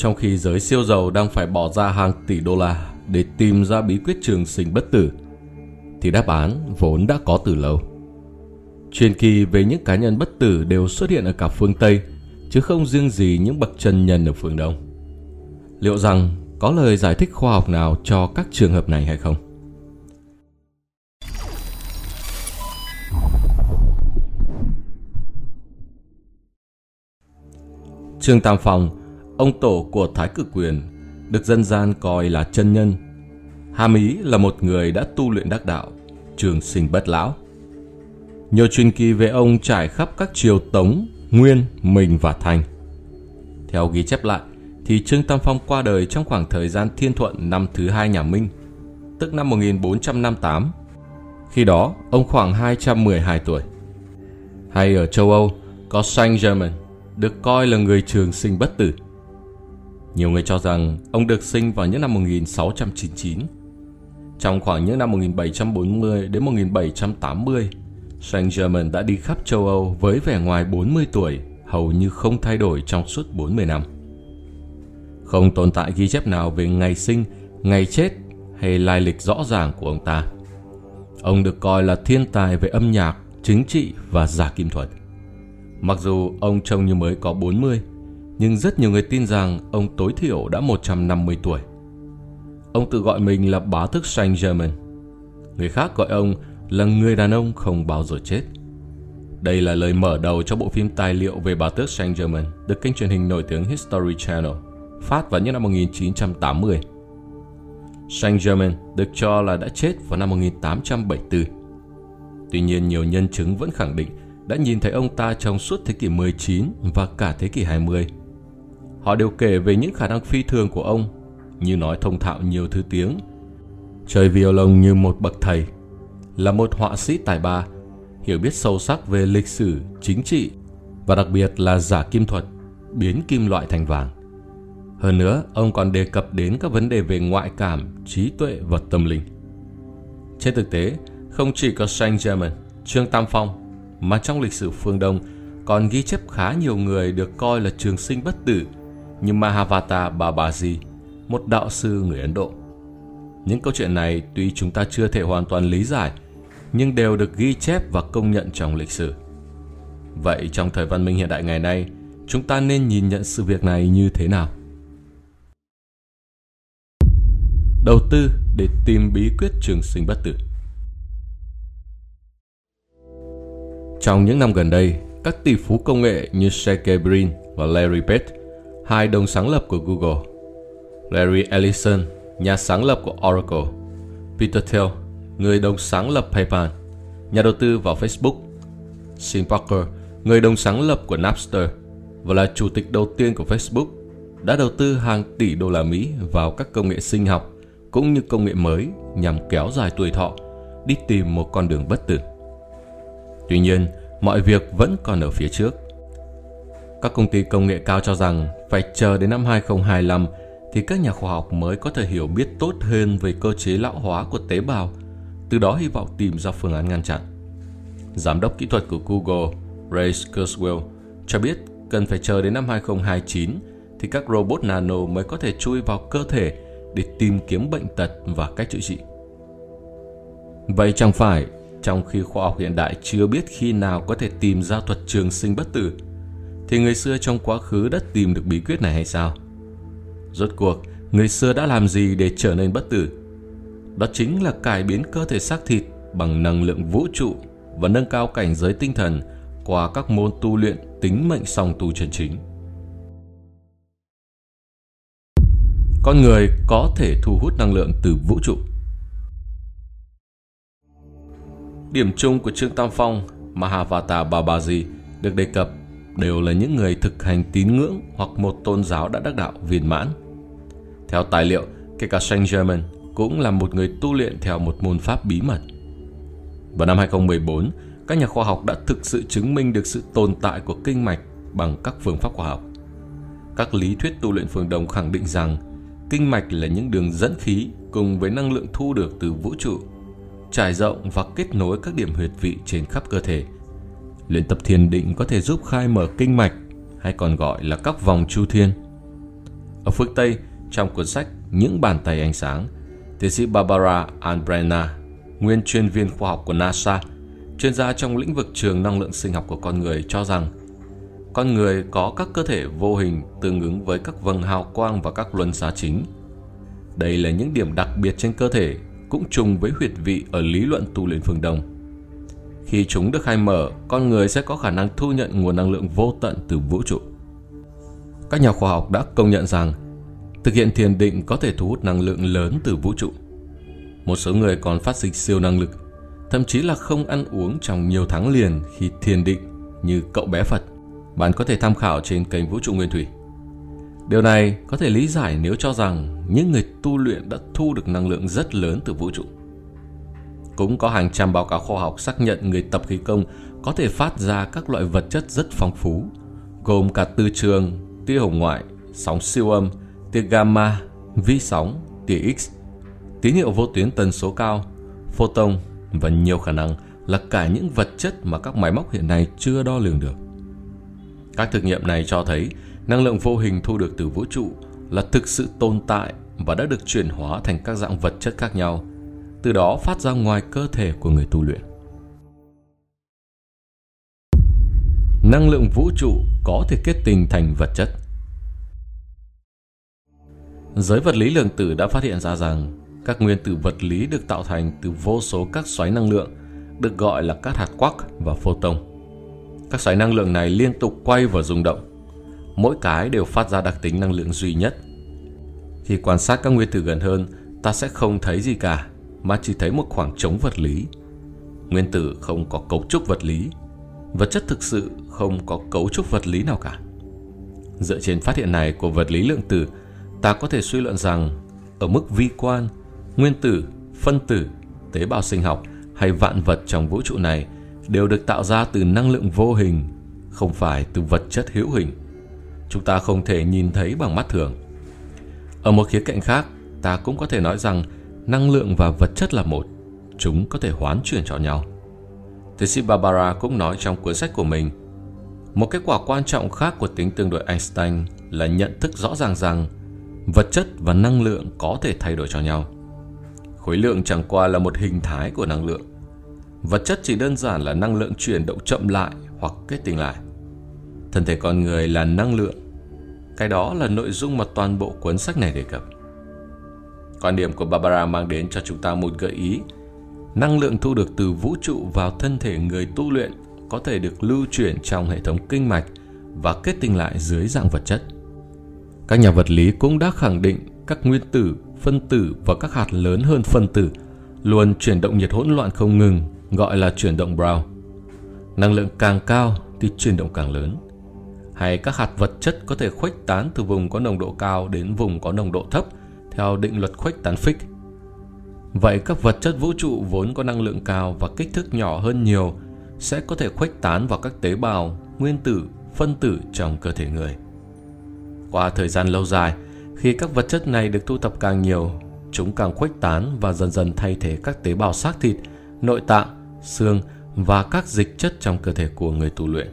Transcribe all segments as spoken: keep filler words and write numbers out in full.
trong khi giới siêu giàu đang phải bỏ ra hàng tỷ đô la để tìm ra bí quyết trường sinh bất tử, thì đáp án vốn đã có từ lâu. Truyền kỳ về những cá nhân bất tử đều xuất hiện ở cả phương Tây, chứ không riêng gì những bậc chân nhân ở phương Đông. Liệu rằng có lời giải thích khoa học nào cho các trường hợp này hay không? Trương Tam Phong, ông tổ của Thái Cực Quyền, được dân gian coi là chân nhân. Hà Mỹ là một người đã tu luyện đắc đạo, trường sinh bất lão. Nhiều truyền kỳ về ông trải khắp các triều Tống, Nguyên, Minh và Thanh. Theo ghi chép lại, thì Trương Tam Phong qua đời trong khoảng thời gian Thiên Thuận năm thứ hai nhà Minh, tức năm một nghìn bốn trăm năm mươi tám. Khi đó, ông khoảng hai trăm mười hai tuổi. Hay ở châu Âu, có Saint-Germain, được coi là người trường sinh bất tử. Nhiều người cho rằng ông được sinh vào những năm một nghìn sáu trăm chín mươi chín. Trong khoảng những năm một nghìn bảy trăm bốn mươi đến một nghìn bảy trăm tám mươi, Saint-Germain đã đi khắp châu Âu với vẻ ngoài bốn mươi tuổi, hầu như không thay đổi trong suốt bốn mươi năm. Không tồn tại ghi chép nào về ngày sinh, ngày chết hay lai lịch rõ ràng của ông ta. Ông được coi là thiên tài về âm nhạc, chính trị và giả kim thuật. Mặc dù ông trông như mới có bốn mươi, nhưng rất nhiều người tin rằng ông tối thiểu đã một trăm năm mươi tuổi. Ông tự gọi mình là bá tước Saint-Germain. Người khác gọi ông là người đàn ông không bao giờ chết. Đây là lời mở đầu cho bộ phim tài liệu về bá tước Saint-Germain được kênh truyền hình nổi tiếng History Channel phát vào những năm một nghìn chín trăm tám mươi. Saint-Germain được cho là đã chết vào năm một nghìn tám trăm bảy mươi tư. Tuy nhiên, nhiều nhân chứng vẫn khẳng định đã nhìn thấy ông ta trong suốt thế kỷ mười chín và cả thế kỷ hai mươi. Họ đều kể về những khả năng phi thường của ông, như nói thông thạo nhiều thứ tiếng, chơi violon như một bậc thầy, là một họa sĩ tài ba, hiểu biết sâu sắc về lịch sử, chính trị và đặc biệt là giả kim thuật, biến kim loại thành vàng. Hơn nữa, ông còn đề cập đến các vấn đề về ngoại cảm, trí tuệ và tâm linh. Trên thực tế, không chỉ có Saint-Germain, Trương Tam Phong, mà trong lịch sử phương Đông còn ghi chép khá nhiều người được coi là trường sinh bất tử như Mahavata Babaji, một đạo sư người Ấn Độ. Những câu chuyện này tuy chúng ta chưa thể hoàn toàn lý giải, nhưng đều được ghi chép và công nhận trong lịch sử. Vậy trong thời văn minh hiện đại ngày nay, chúng ta nên nhìn nhận sự việc này như thế nào? Đầu tư để tìm bí quyết trường sinh bất tử. Trong những năm gần đây, các tỷ phú công nghệ như Sergey Brin và Larry Page, hai đồng sáng lập của Google, Larry Ellison, nhà sáng lập của Oracle, Peter Thiel, người đồng sáng lập PayPal, nhà đầu tư vào Facebook, Sean Parker, người đồng sáng lập của Napster và là chủ tịch đầu tiên của Facebook, đã đầu tư hàng tỷ đô la Mỹ vào các công nghệ sinh học cũng như công nghệ mới nhằm kéo dài tuổi thọ, đi tìm một con đường bất tử. Tuy nhiên, mọi việc vẫn còn ở phía trước. Các công ty công nghệ cao cho rằng phải chờ đến năm hai nghìn không trăm hai mươi lăm thì các nhà khoa học mới có thể hiểu biết tốt hơn về cơ chế lão hóa của tế bào, từ đó hy vọng tìm ra phương án ngăn chặn. Giám đốc kỹ thuật của Google, Ray Kurzweil, cho biết cần phải chờ đến năm hai nghìn không trăm hai mươi chín thì các robot nano mới có thể chui vào cơ thể để tìm kiếm bệnh tật và cách chữa trị. Vậy chẳng phải trong khi khoa học hiện đại chưa biết khi nào có thể tìm ra thuật trường sinh bất tử, thì người xưa trong quá khứ đã tìm được bí quyết này hay sao? Rốt cuộc, người xưa đã làm gì để trở nên bất tử? Đó chính là cải biến cơ thể xác thịt bằng năng lượng vũ trụ và nâng cao cảnh giới tinh thần qua các môn tu luyện tính mệnh song tu chân chính. Con người có thể thu hút năng lượng từ vũ trụ. Điểm chung của Trương Tam Phong, Mahavata Babaji được đề cập đều là những người thực hành tín ngưỡng hoặc một tôn giáo đã đắc đạo viên mãn. Theo tài liệu, kể cả Saint-Germain cũng là một người tu luyện theo một môn pháp bí mật. Vào năm hai nghìn không trăm mười bốn, các nhà khoa học đã thực sự chứng minh được sự tồn tại của kinh mạch bằng các phương pháp khoa học. Các lý thuyết tu luyện phương Đông khẳng định rằng kinh mạch là những đường dẫn khí cùng với năng lượng thu được từ vũ trụ, trải rộng và kết nối các điểm huyệt vị trên khắp cơ thể. Luyện tập thiền định có thể giúp khai mở kinh mạch, hay còn gọi là các vòng chu thiên. Ở phương Tây, trong cuốn sách Những bàn tay ánh sáng, tiến sĩ Barbara Albrena, nguyên chuyên viên khoa học của NASA, chuyên gia trong lĩnh vực trường năng lượng sinh học của con người, cho rằng con người có các cơ thể vô hình tương ứng với các vầng hào quang và các luân xá chính. Đây là những điểm đặc biệt trên cơ thể, cũng trùng với huyệt vị ở lý luận tu luyện phương Đông. Khi chúng được khai mở, con người sẽ có khả năng thu nhận nguồn năng lượng vô tận từ vũ trụ. Các nhà khoa học đã công nhận rằng thực hiện thiền định có thể thu hút năng lượng lớn từ vũ trụ. Một số người còn phát sinh siêu năng lực, thậm chí là không ăn uống trong nhiều tháng liền khi thiền định như cậu bé Phật. Bạn có thể tham khảo trên kênh Vũ trụ Nguyên Thủy. Điều này có thể lý giải nếu cho rằng những người tu luyện đã thu được năng lượng rất lớn từ vũ trụ. Cũng có hàng trăm báo cáo khoa học xác nhận người tập khí công có thể phát ra các loại vật chất rất phong phú, gồm cả từ trường, tia hồng ngoại, sóng siêu âm, tia gamma, vi sóng, tia X, tín hiệu vô tuyến tần số cao, photon và nhiều khả năng là cả những vật chất mà các máy móc hiện nay chưa đo lường được. Các thực nghiệm này cho thấy năng lượng vô hình thu được từ vũ trụ là thực sự tồn tại và đã được chuyển hóa thành các dạng vật chất khác nhau, từ đó phát ra ngoài cơ thể của người tu luyện. Năng lượng vũ trụ có thể kết tinh thành vật chất. Giới vật lý lượng tử đã phát hiện ra rằng các nguyên tử vật lý được tạo thành từ vô số các xoáy năng lượng được gọi là các hạt quark và photon. Các xoáy năng lượng này liên tục quay và rung động. Mỗi cái đều phát ra đặc tính năng lượng duy nhất. Khi quan sát các nguyên tử gần hơn, ta sẽ không thấy gì cả, mà chỉ thấy một khoảng trống vật lý. Nguyên tử không có cấu trúc vật lý. Vật chất thực sự không có cấu trúc vật lý nào cả. Dựa trên phát hiện này của vật lý lượng tử, ta có thể suy luận rằng ở mức vi quan, nguyên tử, phân tử, tế bào sinh học hay vạn vật trong vũ trụ này đều được tạo ra từ năng lượng vô hình, không phải từ vật chất hữu hình. Chúng ta không thể nhìn thấy bằng mắt thường. Ở một khía cạnh khác, ta cũng có thể nói rằng năng lượng và vật chất là một. Chúng có thể hoán chuyển cho nhau. Tiến sĩ Barbara cũng nói trong cuốn sách của mình, một kết quả quan trọng khác của tính tương đối Einstein là nhận thức rõ ràng rằng vật chất và năng lượng có thể thay đổi cho nhau. Khối lượng chẳng qua là một hình thái của năng lượng. Vật chất chỉ đơn giản là năng lượng chuyển động chậm lại hoặc kết tinh lại. Thân thể con người là năng lượng. Cái đó là nội dung mà toàn bộ cuốn sách này đề cập. Quan điểm của Barbara mang đến cho chúng ta một gợi ý. Năng lượng thu được từ vũ trụ vào thân thể người tu luyện có thể được lưu chuyển trong hệ thống kinh mạch và kết tinh lại dưới dạng vật chất. Các nhà vật lý cũng đã khẳng định các nguyên tử, phân tử và các hạt lớn hơn phân tử luôn chuyển động nhiệt hỗn loạn không ngừng, gọi là chuyển động Brown. Năng lượng càng cao thì chuyển động càng lớn. Hay các hạt vật chất có thể khuếch tán từ vùng có nồng độ cao đến vùng có nồng độ thấp theo định luật khuếch tán Fick. Vậy các vật chất vũ trụ vốn có năng lượng cao và kích thước nhỏ hơn nhiều sẽ có thể khuếch tán vào các tế bào, nguyên tử, phân tử trong cơ thể người. Qua thời gian lâu dài, khi các vật chất này được thu thập càng nhiều, chúng càng khuếch tán và dần dần thay thế các tế bào xác thịt, nội tạng, xương và các dịch chất trong cơ thể của người tu luyện.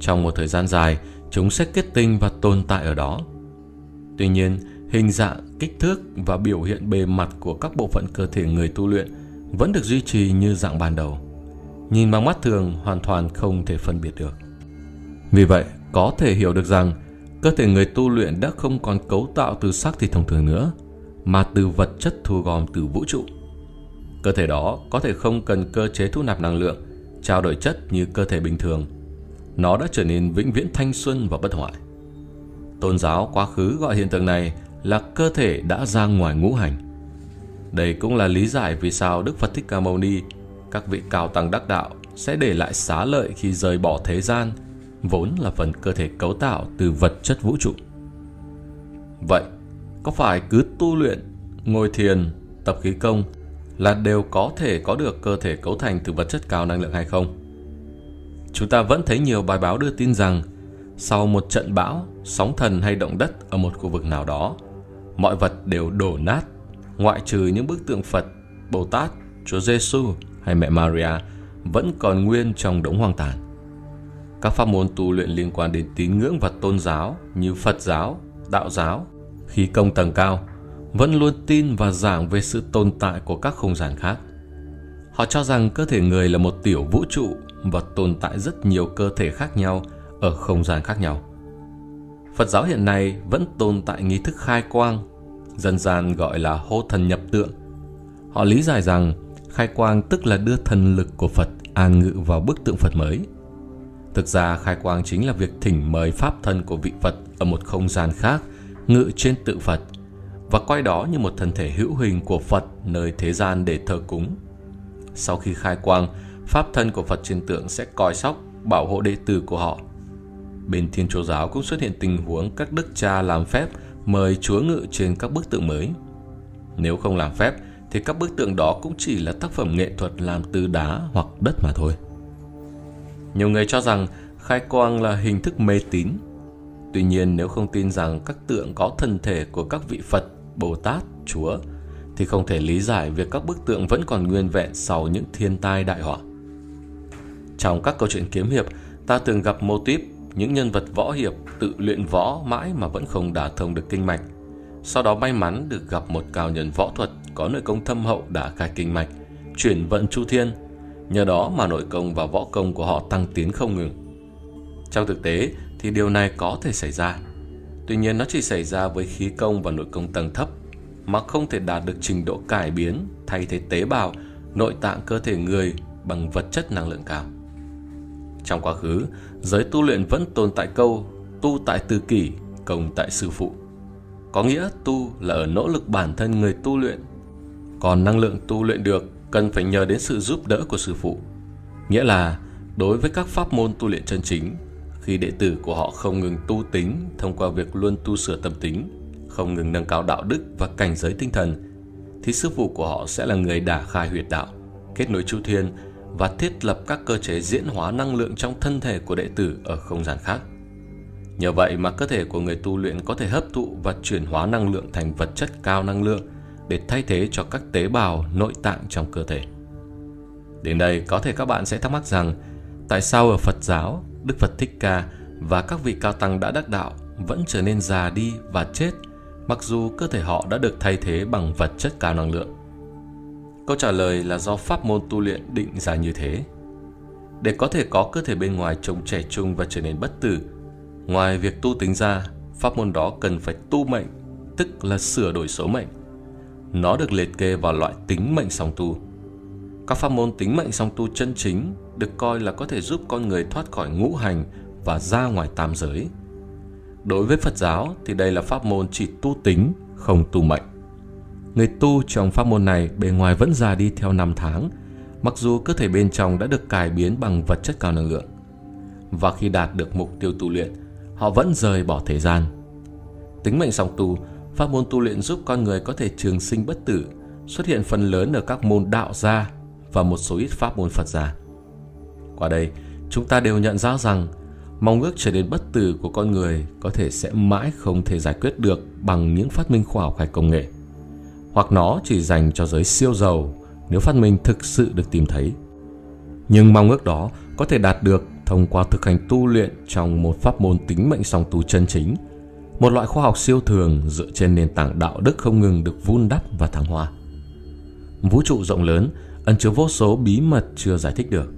Trong một thời gian dài, chúng sẽ kết tinh và tồn tại ở đó. Tuy nhiên, hình dạng, kích thước và biểu hiện bề mặt của các bộ phận cơ thể người tu luyện vẫn được duy trì như dạng ban đầu. Nhìn bằng mắt thường hoàn toàn không thể phân biệt được. Vì vậy, có thể hiểu được rằng cơ thể người tu luyện đã không còn cấu tạo từ xác thịt thông thường nữa, mà từ vật chất thu gom từ vũ trụ. Cơ thể đó có thể không cần cơ chế thu nạp năng lượng, trao đổi chất như cơ thể bình thường. Nó đã trở nên vĩnh viễn thanh xuân và bất hoại. Tôn giáo quá khứ gọi hiện tượng này là cơ thể đã ra ngoài ngũ hành. Đây cũng là lý giải vì sao Đức Phật Thích Ca Mâu Ni, các vị cao tăng đắc đạo sẽ để lại xá lợi khi rời bỏ thế gian, vốn là phần cơ thể cấu tạo từ vật chất vũ trụ. Vậy, có phải cứ tu luyện, ngồi thiền, tập khí công là đều có thể có được cơ thể cấu thành từ vật chất cao năng lượng hay không? Chúng ta vẫn thấy nhiều bài báo đưa tin rằng sau một trận bão, sóng thần hay động đất ở một khu vực nào đó, mọi vật đều đổ nát, ngoại trừ những bức tượng Phật, Bồ Tát, Chúa Giêsu hay Mẹ Maria vẫn còn nguyên trong đống hoang tàn. Các pháp môn tu luyện liên quan đến tín ngưỡng và tôn giáo như Phật giáo, Đạo giáo, khí công tầng cao, vẫn luôn tin và giảng về sự tồn tại của các không gian khác. Họ cho rằng cơ thể người là một tiểu vũ trụ và tồn tại rất nhiều cơ thể khác nhau ở không gian khác nhau. Phật giáo hiện nay vẫn tồn tại nghi thức khai quang, dân gian gọi là hô thần nhập tượng. Họ lý giải rằng khai quang tức là đưa thần lực của Phật an ngự vào bức tượng Phật mới. Thực ra khai quang chính là việc thỉnh mời pháp thân của vị Phật ở một không gian khác ngự trên tự Phật và coi đó như một thân thể hữu hình của Phật nơi thế gian để thờ cúng. Sau khi khai quang, pháp thân của Phật trên tượng sẽ coi sóc, bảo hộ đệ tử của họ. Bên Thiên Chúa giáo cũng xuất hiện tình huống các đức cha làm phép mời Chúa ngự trên các bức tượng mới. Nếu không làm phép thì các bức tượng đó cũng chỉ là tác phẩm nghệ thuật làm từ đá hoặc đất mà thôi. Nhiều người cho rằng khai quang là hình thức mê tín. Tuy nhiên, nếu không tin rằng các tượng có thân thể của các vị Phật, Bồ Tát, Chúa thì không thể lý giải việc các bức tượng vẫn còn nguyên vẹn sau những thiên tai đại họa. Trong các câu chuyện kiếm hiệp, ta từng gặp mô típ những nhân vật võ hiệp tự luyện võ mãi mà vẫn không đả thông được kinh mạch. Sau đó may mắn được gặp một cao nhân võ thuật có nội công thâm hậu đã khai kinh mạch, chuyển vận chu thiên. Nhờ đó mà nội công và võ công của họ tăng tiến không ngừng. Trong thực tế thì điều này có thể xảy ra. Tuy nhiên nó chỉ xảy ra với khí công và nội công tầng thấp, mà không thể đạt được trình độ cải biến, thay thế tế bào, nội tạng cơ thể người bằng vật chất năng lượng cao. Trong quá khứ, giới tu luyện vẫn tồn tại câu tu tại từ kỷ, công tại sư phụ. Có nghĩa tu là ở nỗ lực bản thân người tu luyện, còn năng lượng tu luyện được cần phải nhờ đến sự giúp đỡ của sư phụ. Nghĩa là đối với các pháp môn tu luyện chân chính, khi đệ tử của họ không ngừng tu tính thông qua việc luôn tu sửa tâm tính, không ngừng nâng cao đạo đức và cảnh giới tinh thần, thì sư phụ của họ sẽ là người đả khai huyệt đạo, kết nối chu thiên và thiết lập các cơ chế diễn hóa năng lượng trong thân thể của đệ tử ở không gian khác. Nhờ vậy mà cơ thể của người tu luyện có thể hấp thụ và chuyển hóa năng lượng thành vật chất cao năng lượng để thay thế cho các tế bào, nội tạng trong cơ thể. Đến đây có thể các bạn sẽ thắc mắc rằng tại sao ở Phật giáo, Đức Phật Thích Ca và các vị cao tăng đã đắc đạo vẫn trở nên già đi và chết mặc dù cơ thể họ đã được thay thế bằng vật chất cao năng lượng. Câu trả lời là do pháp môn tu luyện định ra như thế. Để có thể có cơ thể bên ngoài trông trẻ trung và trở nên bất tử, ngoài việc tu tính ra, pháp môn đó cần phải tu mệnh, tức là sửa đổi số mệnh. Nó được liệt kê vào loại tính mệnh song tu. Các pháp môn tính mệnh song tu chân chính được coi là có thể giúp con người thoát khỏi ngũ hành và ra ngoài tam giới. Đối với Phật giáo thì đây là pháp môn chỉ tu tính, không tu mệnh. Người tu trong pháp môn này bề ngoài vẫn già đi theo năm tháng, mặc dù cơ thể bên trong đã được cải biến bằng vật chất cao năng lượng. Và khi đạt được mục tiêu tu luyện, họ vẫn rời bỏ thế gian. Tính mệnh song tu, pháp môn tu luyện giúp con người có thể trường sinh bất tử, xuất hiện phần lớn ở các môn đạo gia và một số ít pháp môn Phật gia. Qua đây, chúng ta đều nhận ra rằng mong ước trở nên bất tử của con người có thể sẽ mãi không thể giải quyết được bằng những phát minh khoa học hay công nghệ, hoặc nó chỉ dành cho giới siêu giàu nếu phát minh thực sự được tìm thấy. Nhưng mong ước đó có thể đạt được thông qua thực hành tu luyện trong một pháp môn tính mệnh song tu chân chính, một loại khoa học siêu thường dựa trên nền tảng đạo đức không ngừng được vun đắp và thăng hoa. Vũ trụ rộng lớn ẩn chứa vô số bí mật chưa giải thích được.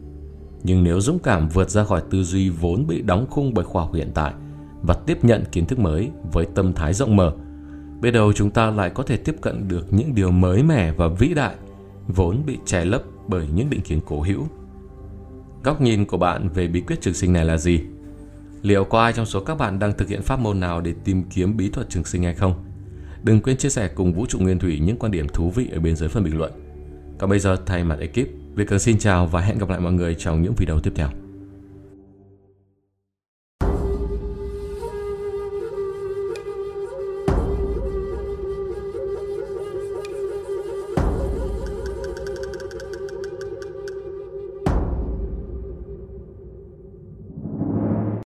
Nhưng nếu dũng cảm vượt ra khỏi tư duy vốn bị đóng khung bởi khoa học hiện tại và tiếp nhận kiến thức mới với tâm thái rộng mở, biết đâu chúng ta lại có thể tiếp cận được những điều mới mẻ và vĩ đại vốn bị che lấp bởi những định kiến cố hữu. Góc nhìn của bạn về bí quyết trường sinh này là gì? Liệu có ai trong số các bạn đang thực hiện pháp môn nào để tìm kiếm bí thuật trường sinh hay không? Đừng quên chia sẻ cùng Vũ trụ Nguyên Thủy những quan điểm thú vị ở bên dưới phần bình luận. Còn bây giờ, thay mặt ekip, Việt Cường xin chào và hẹn gặp lại mọi người trong những video tiếp theo.